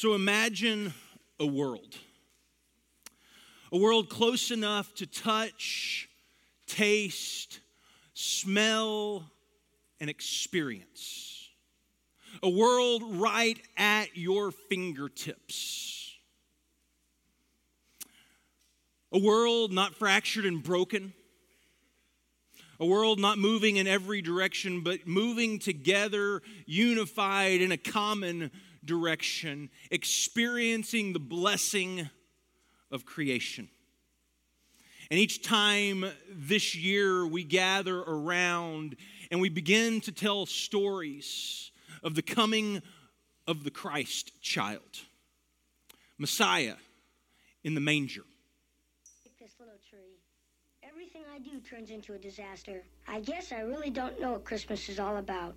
So imagine a world close enough to touch, taste, smell, and experience. A world right at your fingertips. A world not fractured and broken. A world not moving in every direction, but moving together, unified in a common direction, experiencing the blessing of creation. And each time this year we gather around and we begin to tell stories of the coming of the Christ child, Messiah in the manger. This little tree. Everything I do turns into a disaster. I guess I really don't know what Christmas is all about.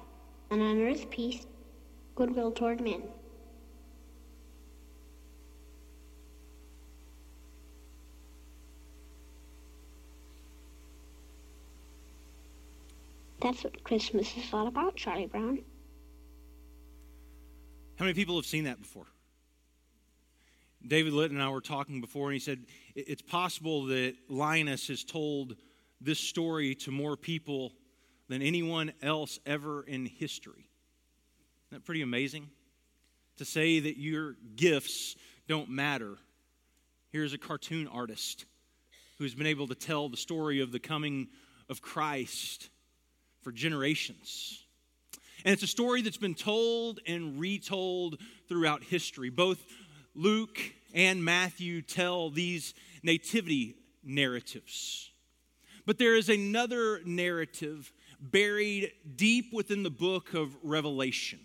and on earth peace, goodwill toward men. That's what Christmas is all about, Charlie Brown. How many people have seen that before? David Litton and I were talking before, and he said it's possible that Linus has told this story to more people than anyone else ever in history. Isn't that pretty amazing? To say that your gifts don't matter. Here's a cartoon artist who's been able to tell the story of the coming of Christ for generations. And it's a story that's been told and retold throughout history. Both Luke and Matthew tell these nativity narratives. But there is another narrative buried deep within the book of Revelation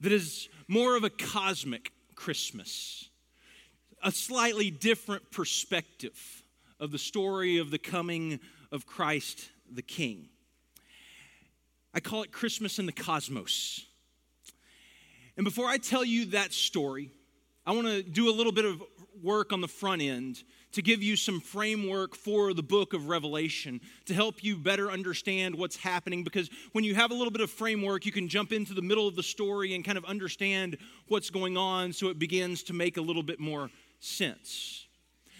that is more of a cosmic Christmas, a slightly different perspective of the story of the coming of Christ the King. I call it Christmas in the Cosmos. And before I tell you that story, I want to do a little bit of work on the front end to give you some framework for the book of Revelation to help you better understand what's happening, because when you have a little bit of framework, you can jump into the middle of the story and kind of understand what's going on, so it begins to make a little bit more sense.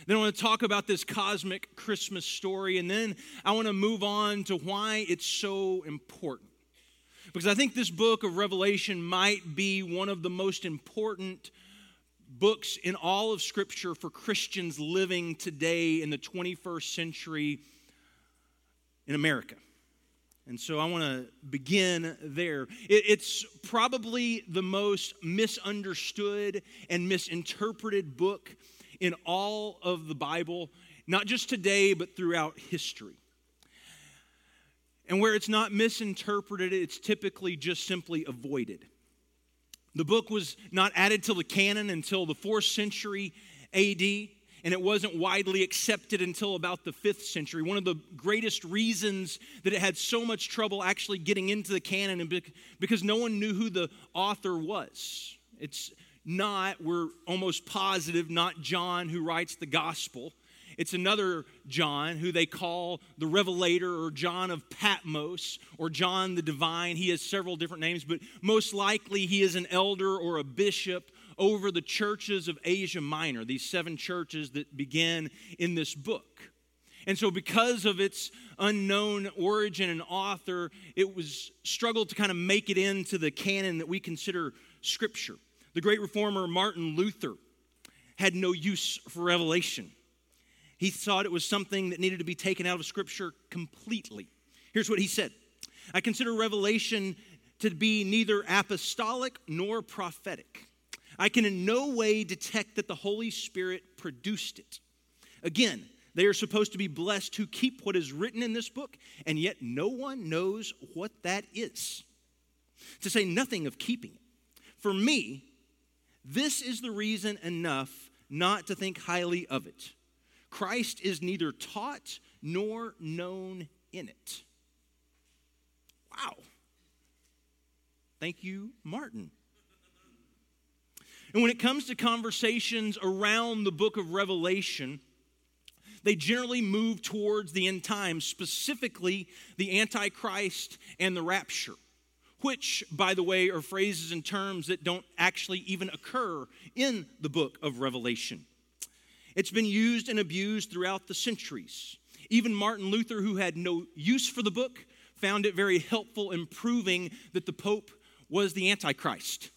Then I want to talk about this cosmic Christmas story, and then I want to move on to why it's so important. Because I think this book of Revelation might be one of the most important books in all of Scripture for Christians living today in the 21st century in America. And so I want to begin there. It's probably the most misunderstood and misinterpreted book in all of the Bible, not just today, but throughout history. And where it's not misinterpreted, it's typically just simply avoided. The book was not added to the canon until the 4th century AD, and it wasn't widely accepted until about the 5th century. One of the greatest reasons that it had so much trouble actually getting into the canon and because no one knew who the author was. It's not, we're almost positive, not John who writes the gospel. It's another John who they call the Revelator, or John of Patmos, or John the Divine. He has several different names, but most likely he is an elder or a bishop over the churches of Asia Minor, these 7 churches that begin in this book. And so because of its unknown origin and author, it was struggled to kind of make it into the canon that we consider Scripture. The great reformer Martin Luther had no use for revelation. He thought it was something that needed to be taken out of Scripture completely. Here's what he said: I consider revelation to be neither apostolic nor prophetic. I can in no way detect that the Holy Spirit produced it. Again, they are supposed to be blessed who keep what is written in this book, and yet no one knows what that is, to say nothing of keeping it. For me, this is the reason enough not to think highly of it. Christ is neither taught nor known in it. Wow. Thank you, Martin. And when it comes to conversations around the book of Revelation, they generally move towards the end times, specifically the Antichrist and the rapture, which, by the way, are phrases and terms that don't actually even occur in the book of Revelation. It's been used and abused throughout the centuries. Even Martin Luther, who had no use for the book, found it very helpful in proving that the Pope was the Antichrist.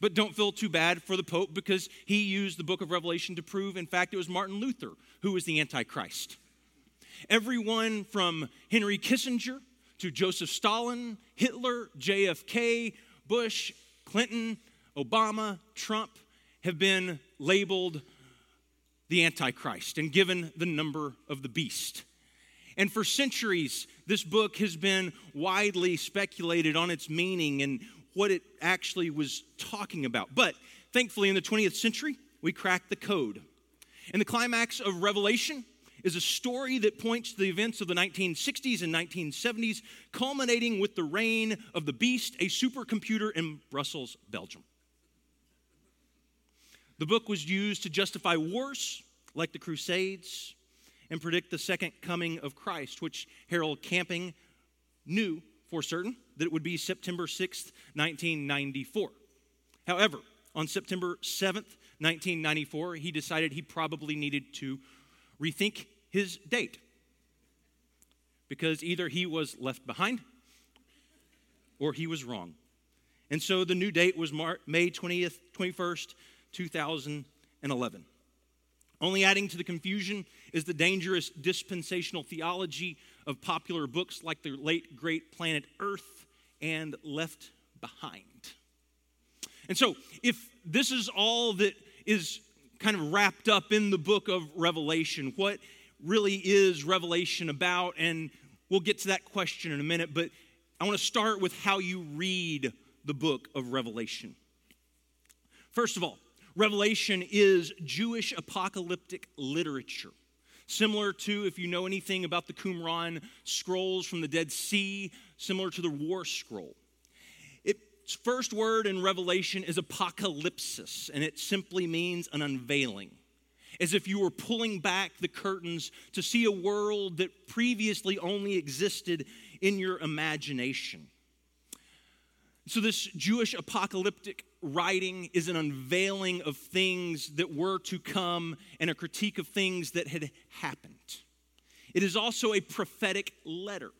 But don't feel too bad for the Pope, because he used the book of Revelation to prove, in fact, it was Martin Luther who was the Antichrist. Everyone from Henry Kissinger to Joseph Stalin, Hitler, JFK, Bush, Clinton, Obama, Trump have been labeled the Antichrist and given the number of the beast. And for centuries, this book has been widely speculated on its meaning and what it actually was talking about. But thankfully, in the 20th century, we cracked the code. And the climax of Revelation is a story that points to the events of the 1960s and 1970s, culminating with the reign of the beast, a supercomputer in Brussels, Belgium. The book was used to justify wars like the Crusades and predict the second coming of Christ, which Harold Camping knew for certain that it would be September 6th, 1994. However, on September 7th, 1994, he decided he probably needed to rethink his date, because either he was left behind or he was wrong. And so the new date was May 20th, 21st, 2011. Only adding to the confusion is the dangerous dispensational theology of popular books like the late great Planet Earth and Left Behind. And so, if this is all that is kind of wrapped up in the book of Revelation, what really is Revelation about? And we'll get to that question in a minute, but I want to start with how you read the book of Revelation. First of all, Revelation is Jewish apocalyptic literature, similar to, if you know anything about the Qumran scrolls from the Dead Sea, similar to the War Scroll. Its first word in Revelation is apocalypsis, and it simply means an unveiling, as if you were pulling back the curtains to see a world that previously only existed in your imagination. So this Jewish apocalyptic writing is an unveiling of things that were to come and a critique of things that had happened. It is also a prophetic letter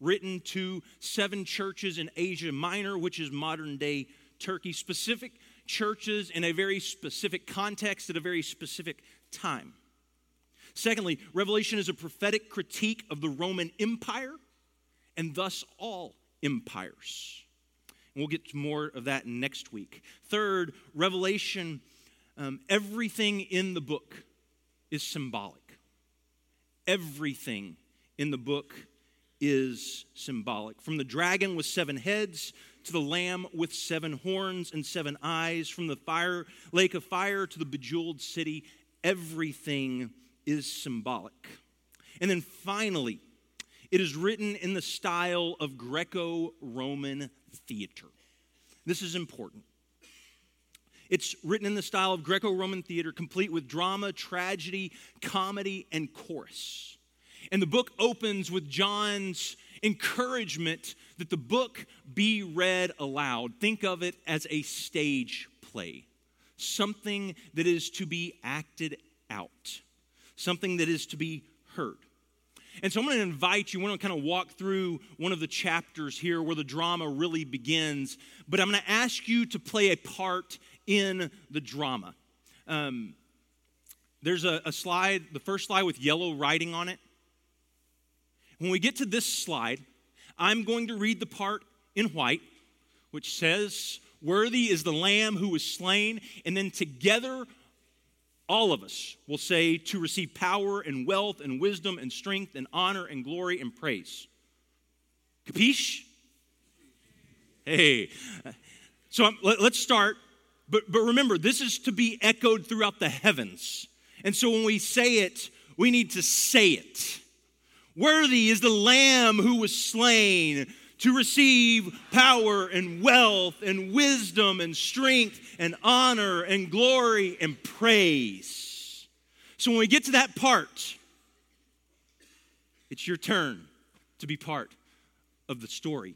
written to 7 churches in Asia Minor, which is modern-day Turkey, specific churches in a very specific context at a very specific time. Secondly, Revelation is a prophetic critique of the Roman Empire and thus all empires. We'll get to more of that next week. Third, Revelation, everything in the book is symbolic. Everything in the book is symbolic. From the dragon with 7 heads to the lamb with 7 horns and 7 eyes, from the fire, lake of fire to the bejeweled city, everything is symbolic. And then finally, it is written in the style of Greco-Roman theater. This is important. It's written in the style of Greco-Roman theater, complete with drama, tragedy, comedy, and chorus. And the book opens with John's encouragement that the book be read aloud. Think of it as a stage play, something that is to be acted out, something that is to be heard. And so I'm going to invite you, we're going to kind of walk through one of the chapters here where the drama really begins, but I'm going to ask you to play a part in the drama. There's a slide, the first slide with yellow writing on it. When we get to this slide, I'm going to read the part in white, which says, "Worthy is the Lamb who was slain," and then together all of us will say, "to receive power and wealth and wisdom and strength and honor and glory and praise." Capiche? Hey. So let's start. But remember, this is to be echoed throughout the heavens. And so when we say it, we need to say it. Worthy is the Lamb who was slain to receive power and wealth and wisdom and strength and honor and glory and praise. So when we get to that part, it's your turn to be part of the story.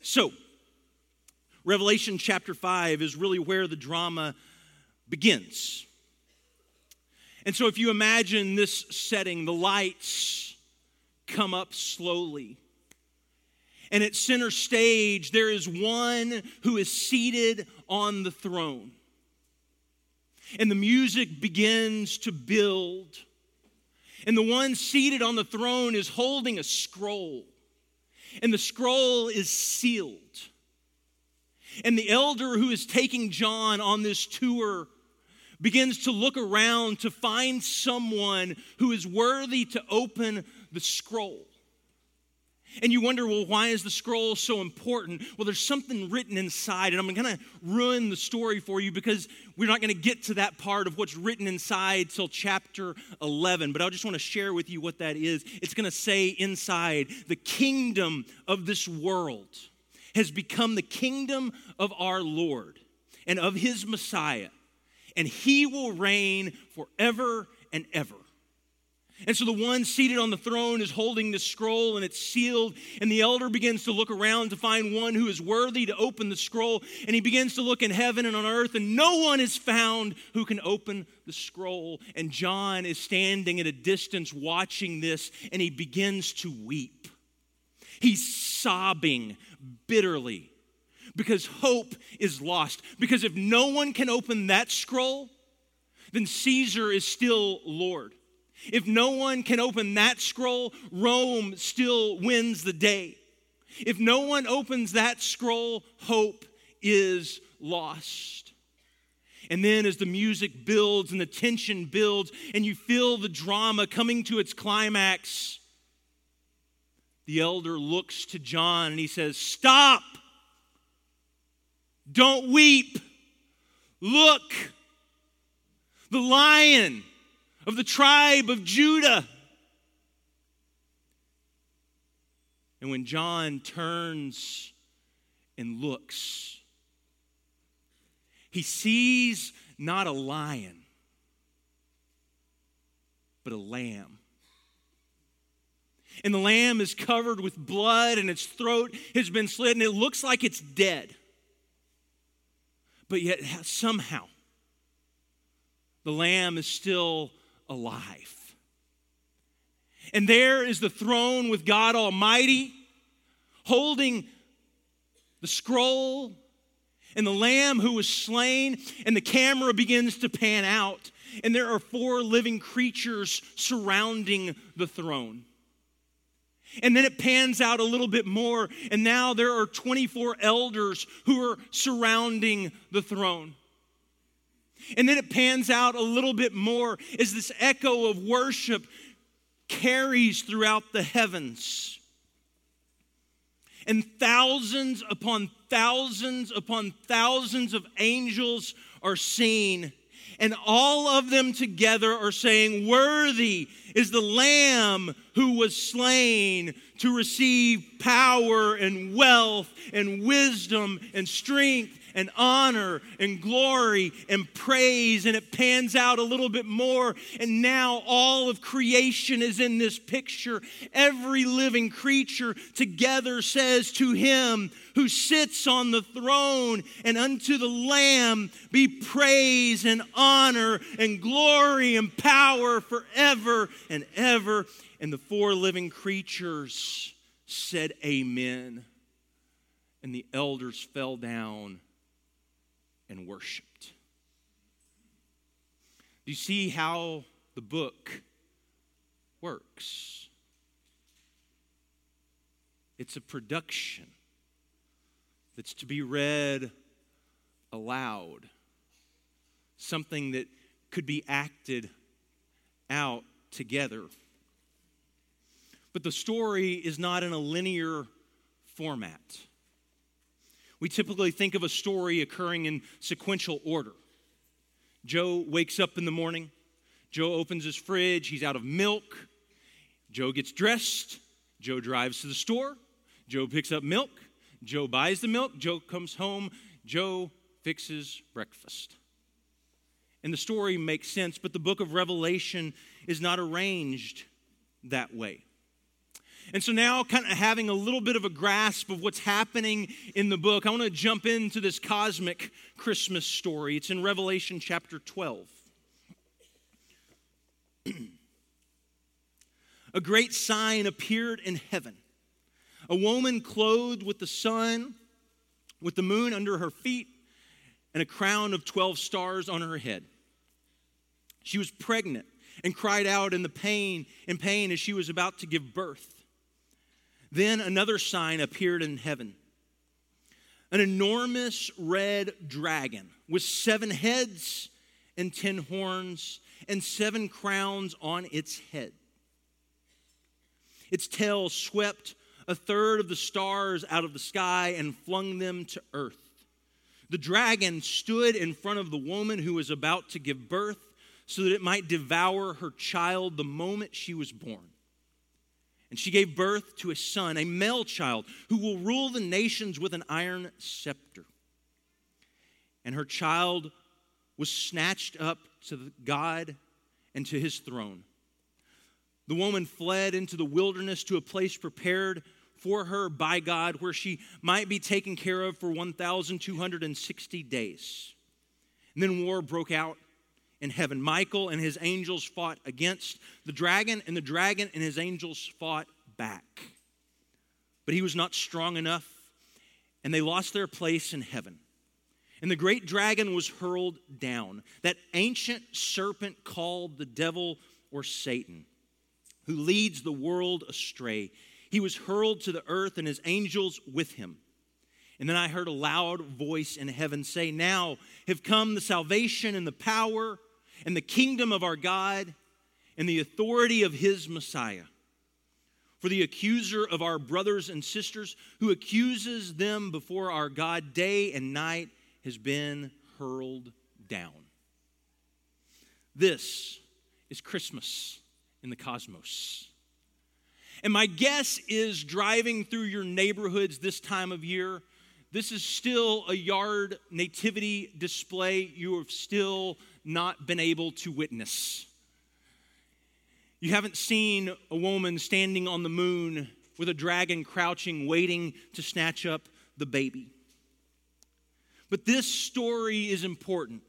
So Revelation chapter 5 is really where the drama begins. And so if you imagine this setting, the lights come up slowly. And at center stage, there is one who is seated on the throne. And the music begins to build. And the one seated on the throne is holding a scroll. And the scroll is sealed. And the elder who is taking John on this tour begins to look around to find someone who is worthy to open the scroll. And you wonder, well, why is the scroll so important? Well, there's something written inside, and I'm going to ruin the story for you because we're not going to get to that part of what's written inside till chapter 11, but I just want to share with you what that is. It's going to say inside, the kingdom of this world has become the kingdom of our Lord and of his Messiah, and he will reign forever and ever. And so the one seated on the throne is holding the scroll, and it's sealed, and the elder begins to look around to find one who is worthy to open the scroll, and he begins to look in heaven and on earth, and no one is found who can open the scroll. And John is standing at a distance watching this, and he begins to weep. He's sobbing bitterly because hope is lost, because if no one can open that scroll, then Caesar is still Lord. If no one can open that scroll, Rome still wins the day. If no one opens that scroll, hope is lost. And then as the music builds and the tension builds and you feel the drama coming to its climax, the elder looks to John and he says, "Stop! Don't weep! Look! The Lion of the tribe of Judah." And when John turns and looks, he sees not a lion, but a lamb. And the lamb is covered with blood, and its throat has been slit, and it looks like it's dead. But yet somehow, the lamb is still alive. And there is the throne with God Almighty holding the scroll and the lamb who was slain, and the camera begins to pan out, and there are four living creatures surrounding the throne. And then it pans out a little bit more, and now there are 24 elders who are surrounding the throne. And then it pans out a little bit more as this echo of worship carries throughout the heavens. And thousands upon thousands upon thousands of angels are seen. And all of them together are saying, "Worthy is the Lamb who was slain to receive power and wealth and wisdom and strength and honor and glory and praise." And it pans out a little bit more, and now all of creation is in this picture. Every living creature together says, "To him who sits on the throne and unto the Lamb be praise and honor and glory and power forever and ever." And the four living creatures said amen. And the elders fell down and worshiped. Do you see how the book works? It's a production that's to be read aloud. Something that could be acted out together. But the story is not in a linear format. We typically think of a story occurring in sequential order. Joe wakes up in the morning. Joe opens his fridge. He's out of milk. Joe gets dressed. Joe drives to the store. Joe picks up milk. Joe buys the milk. Joe comes home. Joe fixes breakfast. And the story makes sense, but the book of Revelation is not arranged that way. And so now, kind of having a little bit of a grasp of what's happening in the book, I want to jump into this cosmic Christmas story. It's in Revelation chapter 12. A great sign appeared in heaven. A woman clothed with the sun, with the moon under her feet, and a crown of 12 stars on her head. She was pregnant and cried out in pain as she was about to give birth. Then another sign appeared in heaven. An enormous red dragon with 7 heads and 10 horns and 7 crowns on its head. Its tail swept a third of the stars out of the sky and flung them to earth. The dragon stood in front of the woman who was about to give birth so that it might devour her child the moment she was born. And she gave birth to a son, a male child, who will rule the nations with an iron scepter. And her child was snatched up to God and to his throne. The woman fled into the wilderness to a place prepared for her by God, where she might be taken care of for 1,260 days. And then war broke out in heaven. Michael and his angels fought against the dragon and his angels fought back. But he was not strong enough, and they lost their place in heaven. And the great dragon was hurled down, that ancient serpent called the devil or Satan, who leads the world astray. He was hurled to the earth and his angels with him. And then I heard a loud voice in heaven say, "Now have come the salvation and the power and the kingdom of our God and the authority of his Messiah. For the accuser of our brothers and sisters who accuses them before our God day and night has been hurled down." This is Christmas in the cosmos. And my guess is, driving through your neighborhoods this time of year, this is still a yard nativity display you have still not been able to witness. You haven't seen a woman standing on the moon with a dragon crouching, waiting to snatch up the baby. But this story is important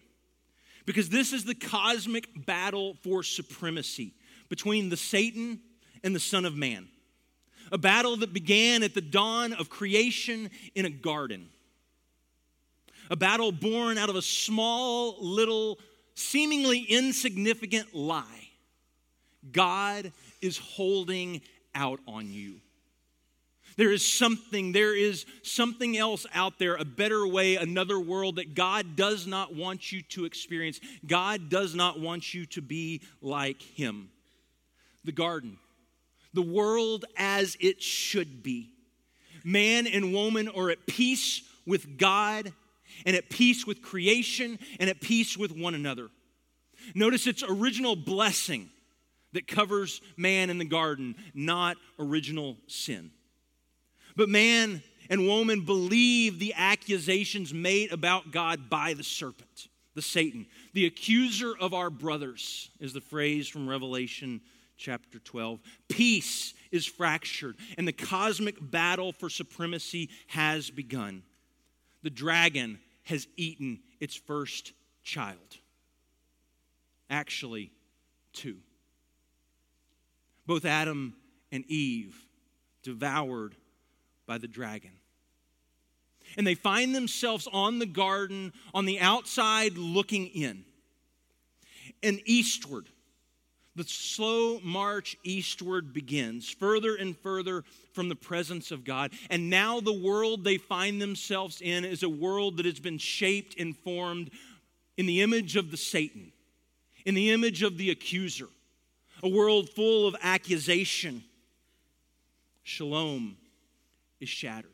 because this is the cosmic battle for supremacy between the Satan and the Son of Man, a battle that began at the dawn of creation in a garden, a battle born out of a small, little, seemingly insignificant lie. God is holding out on you. There is something else out there, a better way, another world that God does not want you to experience. God does not want you to be like him. The garden. The world as it should be. Man and woman are at peace with God and at peace with creation and at peace with one another. Notice its original blessing that covers man in the garden, not original sin. But man and woman believe the accusations made about God by the serpent, the Satan. The accuser of our brothers is the phrase from Revelation Chapter 12, peace is fractured, and the cosmic battle for supremacy has begun. The dragon has eaten its first child. Actually, 2. both Adam and Eve devoured by the dragon. And they find themselves on the garden, on the outside looking in. And eastward, the slow march eastward begins, further and further from the presence of God. And now the world they find themselves in is a world that has been shaped and formed in the image of the Satan, in the image of the accuser, a world full of accusation. Shalom is shattered.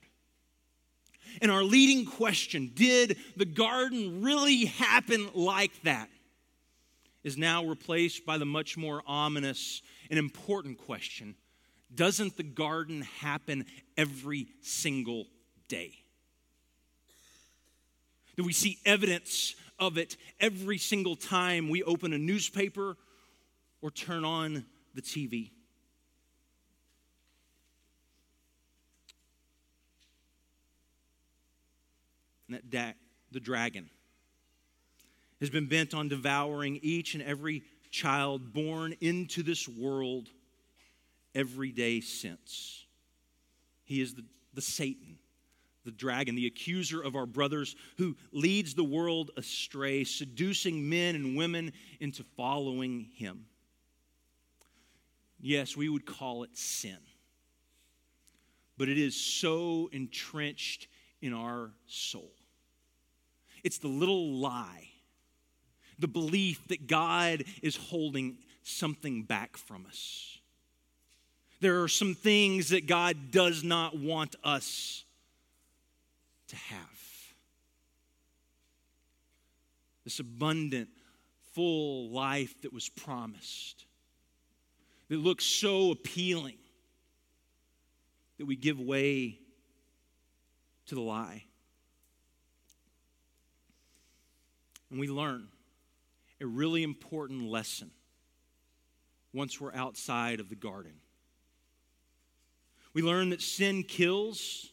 And our leading question, did the garden really happen like that, is now replaced by the much more ominous and important question, doesn't the garden happen every single day? Do we see evidence of it every single time we open a newspaper or turn on the TV? And that the dragon has been bent on devouring each and every child born into this world every day since. He is the Satan, the dragon, the accuser of our brothers, who leads the world astray, seducing men and women into following him. Yes, we would call it sin, but it is so entrenched in our soul. It's the little lie, the belief that God is holding something back from us. There are some things that God does not want us to have. This abundant, full life that was promised, that looks so appealing that we give way to the lie. And we learn a really important lesson once we're outside of the garden. We learn that sin kills,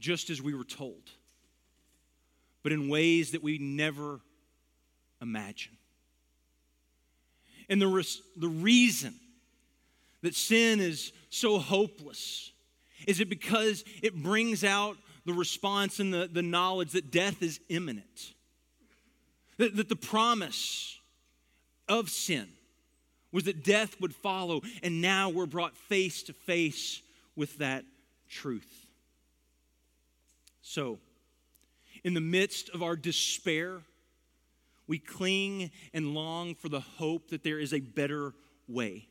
just as we were told, but in ways that we never imagine. And the reason that sin is so hopeless is it because it brings out the response and the knowledge that death is imminent. That the promise of sin was that death would follow, and now we're brought face to face with that truth. So, in the midst of our despair, we cling and long for the hope that there is a better way.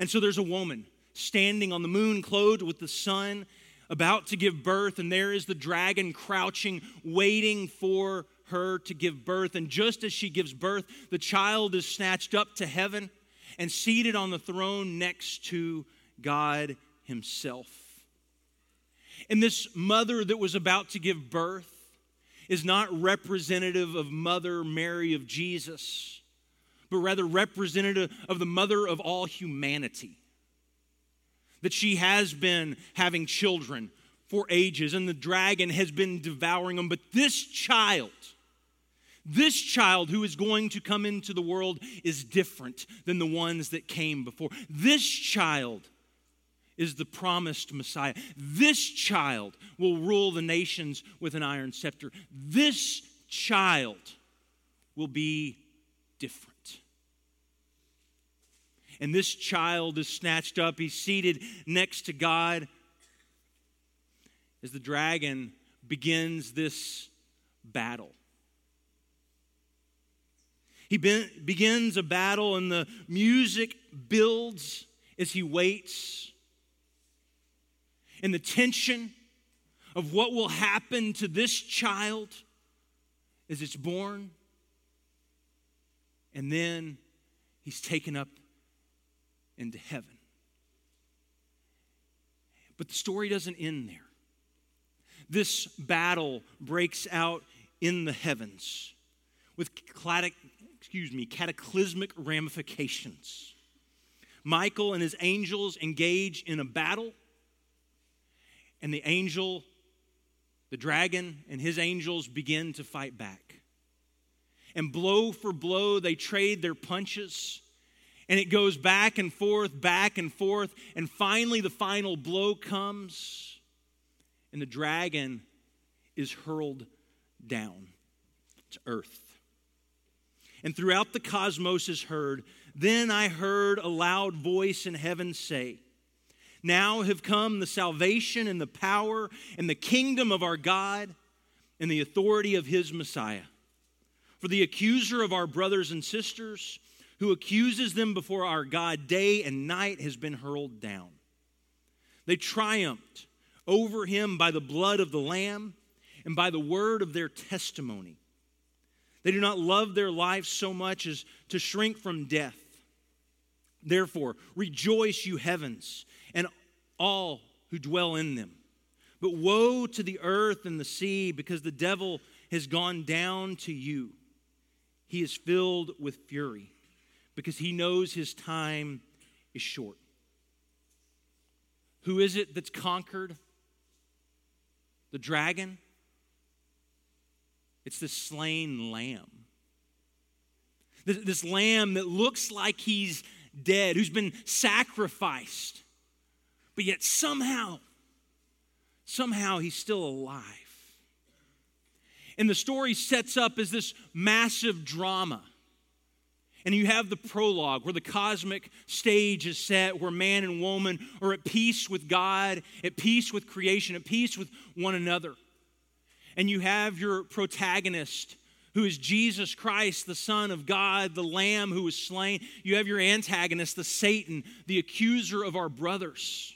And so there's a woman standing on the moon, clothed with the sun, about to give birth, and there is the dragon crouching, waiting for her to give birth. And just as she gives birth, the child is snatched up to heaven and seated on the throne next to God himself. And this mother that was about to give birth is not representative of Mother Mary of Jesus, but rather representative of the mother of all humanity. That she has been having children for ages, and the dragon has been devouring them. But this child who is going to come into the world is different than the ones that came before. This child is the promised Messiah. This child will rule the nations with an iron scepter. This child will be different. And this child is snatched up. He's seated next to God as the dragon begins this battle. He begins a battle, and the music builds as he waits. And the tension of what will happen to this child as it's born. And then he's taken up into heaven. But the story doesn't end there. This battle breaks out in the heavens with cataclysmic ramifications. Michael and his angels engage in a battle, and the dragon and his angels begin to fight back. And blow for blow, they trade their punches, And it goes back and forth, and finally the final blow comes, and the dragon is hurled down to earth. And throughout the cosmos is heard, then I heard a loud voice in heaven say, now have come the salvation and the power and the kingdom of our God and the authority of his Messiah. For the accuser of our brothers and sisters, who accuses them before our God day and night, has been hurled down. They triumphed over him by the blood of the Lamb and by the word of their testimony. They do not love their lives so much as to shrink from death. Therefore, rejoice, you heavens, and all who dwell in them. But woe to the earth and the sea, because the devil has gone down to you. He is filled with fury, because he knows his time is short. Who is it that's conquered the dragon? It's the slain lamb. This lamb that looks like he's dead, who's been sacrificed, but yet somehow he's still alive. And the story sets up as this massive drama. And you have the prologue where the cosmic stage is set, where man and woman are at peace with God, at peace with creation, at peace with one another. And you have your protagonist, who is Jesus Christ, the Son of God, the Lamb who was slain. You have your antagonist, the Satan, the accuser of our brothers.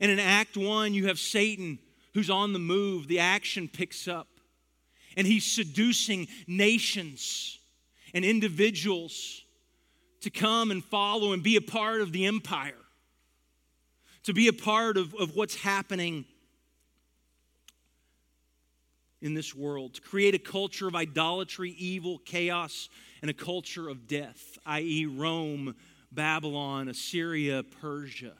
And in Act 1, you have Satan who's on the move. The action picks up. And he's seducing nations and individuals to come and follow and be a part of the empire, to be a part of what's happening in this world, to create a culture of idolatry, evil, chaos, and a culture of death, i.e. Rome, Babylon, Assyria, Persia.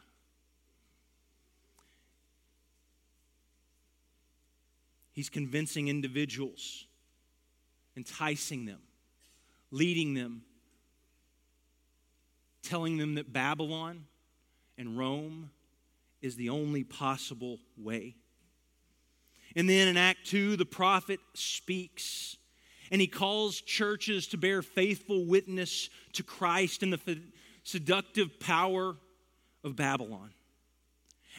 He's convincing individuals, enticing them, leading them, telling them that Babylon and Rome is the only possible way. And then in Act 2, the prophet speaks, and he calls churches to bear faithful witness to Christ and the seductive power of Babylon.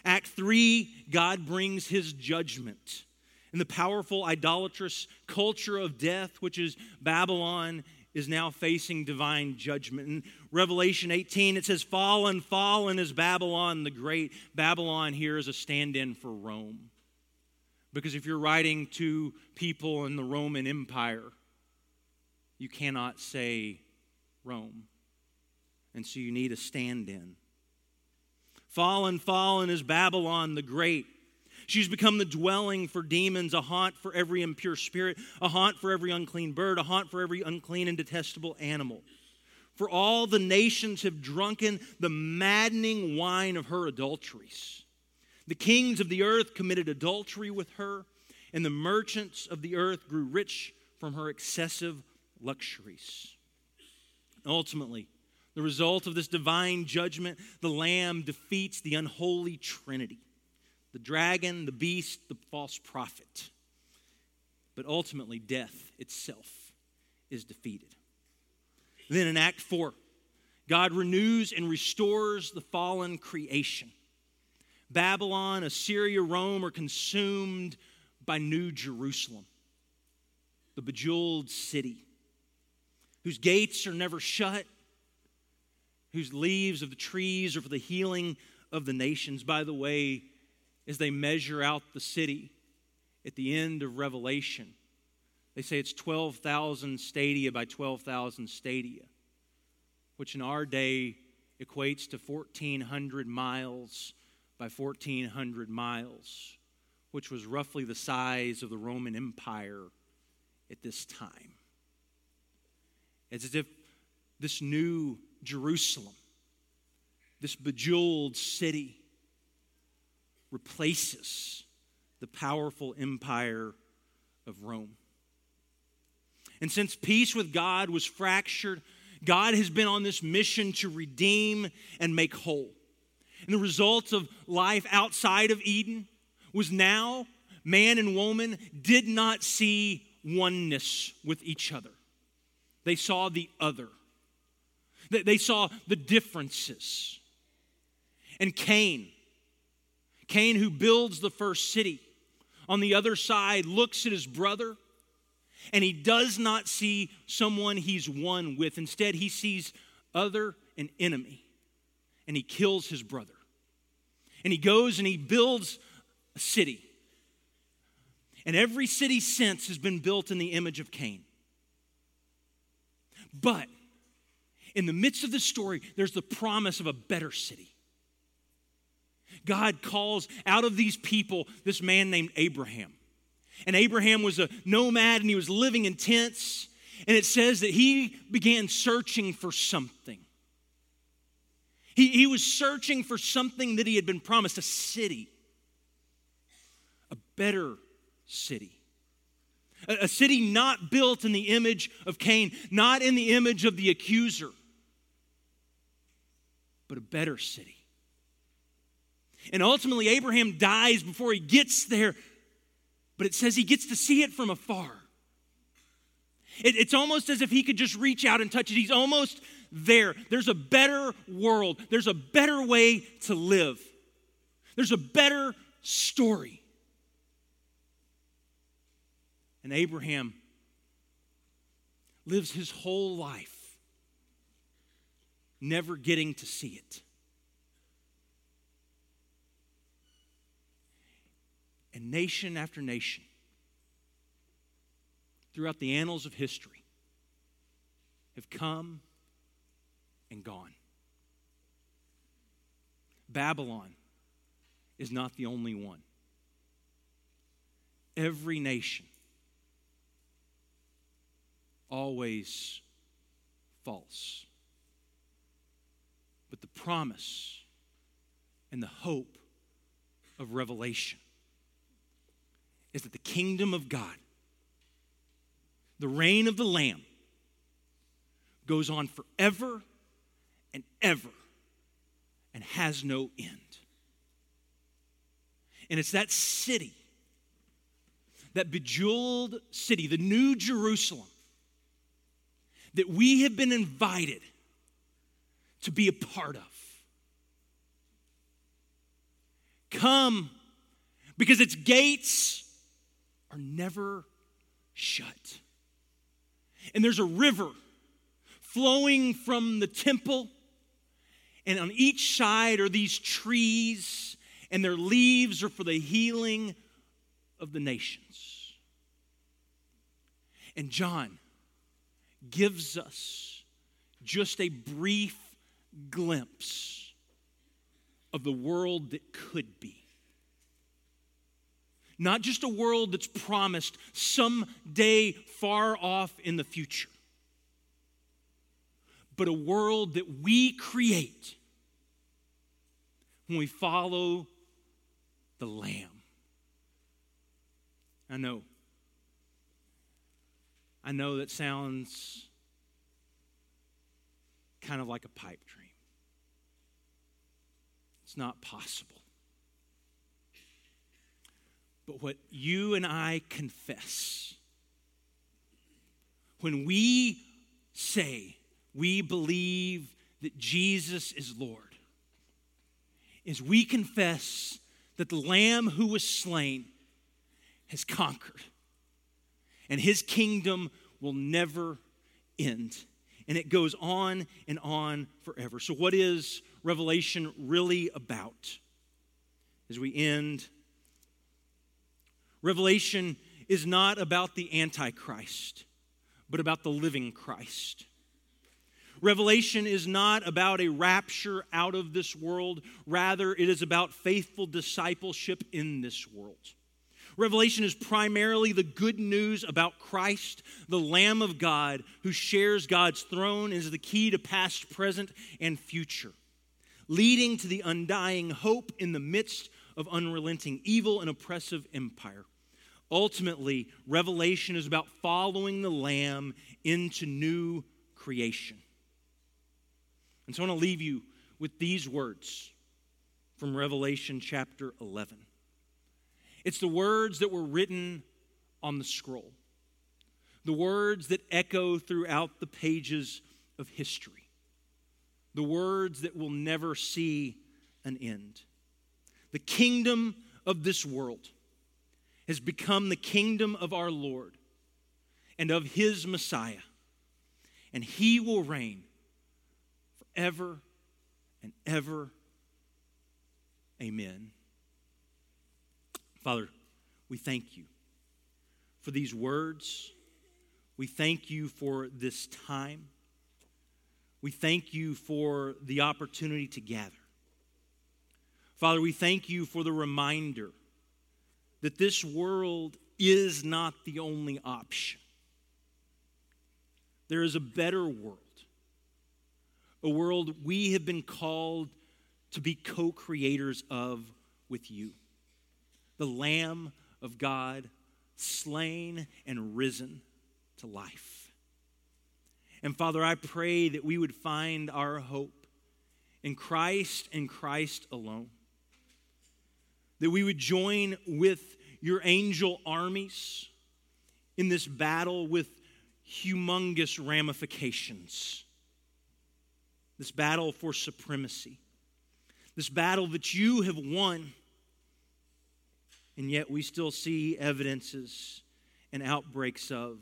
Act 3, God brings his judgment, and the powerful, idolatrous culture of death, which is Babylon, is now facing divine judgment. In Revelation 18, it says, fallen, fallen is Babylon the Great. Babylon here is a stand-in for Rome. Because if you're writing to people in the Roman Empire, you cannot say Rome. And so you need a stand-in. Fallen, fallen is Babylon the Great. She's become the dwelling for demons, a haunt for every impure spirit, a haunt for every unclean bird, a haunt for every unclean and detestable animal. For all the nations have drunken the maddening wine of her adulteries. The kings of the earth committed adultery with her, and the merchants of the earth grew rich from her excessive luxuries. Ultimately, the result of this divine judgment, the Lamb defeats the unholy Trinity. The dragon, the beast, the false prophet. But ultimately, death itself is defeated. Then in Act 4, God renews and restores the fallen creation. Babylon, Assyria, Rome are consumed by New Jerusalem, the bejeweled city, whose gates are never shut, whose leaves of the trees are for the healing of the nations. By the way, as they measure out the city at the end of Revelation, they say it's 12,000 stadia by 12,000 stadia, which in our day equates to 1,400 miles by 1,400 miles, which was roughly the size of the Roman Empire at this time. It's as if this new Jerusalem, this bejeweled city, replaces the powerful empire of Rome. And since peace with God was fractured God has been on this mission to redeem and make whole. And the result of life outside of Eden was now man and woman did not see oneness with each other. They saw the other. They saw the differences. And Cain, who builds the first city, on the other side looks at his brother, and he does not see someone he's one with. Instead, he sees other and enemy, and he kills his brother. And he goes and he builds a city. And every city since has been built in the image of Cain. But in the midst of this story, there's the promise of a better city. God calls out of these people this man named Abraham. And Abraham was a nomad and he was living in tents. And it says that he began searching for something. He was searching for something that he had been promised, a city, a better city. A city not built in the image of Cain, not in the image of the accuser, but a better city. And ultimately, Abraham dies before he gets there, but it says he gets to see it from afar. It's almost as if he could just reach out and touch it. He's almost there. There's a better world. There's a better way to live. There's a better story. And Abraham lives his whole life never getting to see it. And nation after nation, throughout the annals of history, have come and gone. Babylon is not the only one. Every nation always false. But the promise and the hope of Revelation is that the kingdom of God, the reign of the Lamb, goes on forever and ever and has no end. And it's that city, that bejeweled city, the New Jerusalem, that we have been invited to be a part of. Come, because its gates are never shut. And there's a river flowing from the temple, and on each side are these trees, and their leaves are for the healing of the nations. And John gives us just a brief glimpse of the world that could be. Not just a world that's promised someday far off in the future, but a world that we create when we follow the Lamb. I know that sounds kind of like a pipe dream. It's not possible. But what you and I confess, when we say we believe that Jesus is Lord, is we confess that the Lamb who was slain has conquered. And his kingdom will never end. And it goes on and on forever. So what is Revelation really about? As we end, Revelation is not about the Antichrist, but about the living Christ. Revelation is not about a rapture out of this world. Rather, it is about faithful discipleship in this world. Revelation is primarily the good news about Christ, the Lamb of God, who shares God's throne and is the key to past, present, and future, leading to the undying hope in the midst of unrelenting evil and oppressive empire. Ultimately, Revelation is about following the Lamb into new creation. And so I want to leave you with these words from Revelation chapter 11. It's the words that were written on the scroll, the words that echo throughout the pages of history, the words that will never see an end. The kingdom of this world has become the kingdom of our Lord and of his Messiah, and he will reign forever and ever. Amen. Father, we thank you for these words. We thank you for this time. We thank you for the opportunity to gather. Father, we thank you for the reminder that this world is not the only option. There is a better world, a world we have been called to be co-creators of with you, the Lamb of God, slain and risen to life. And Father, I pray that we would find our hope in Christ and Christ alone, that we would join with your angel armies in this battle with humongous ramifications, this battle for supremacy, this battle that you have won, and yet we still see evidences and outbreaks of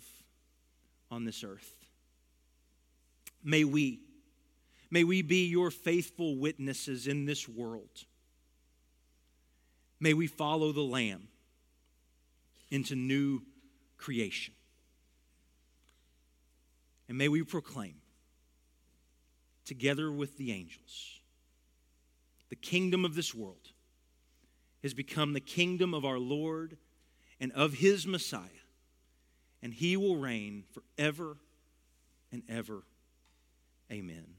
on this earth. May we be your faithful witnesses in this world. May we follow the Lamb into new creation. And may we proclaim, together with the angels, the kingdom of this world has become the kingdom of our Lord and of his Messiah, and he will reign forever and ever. Amen.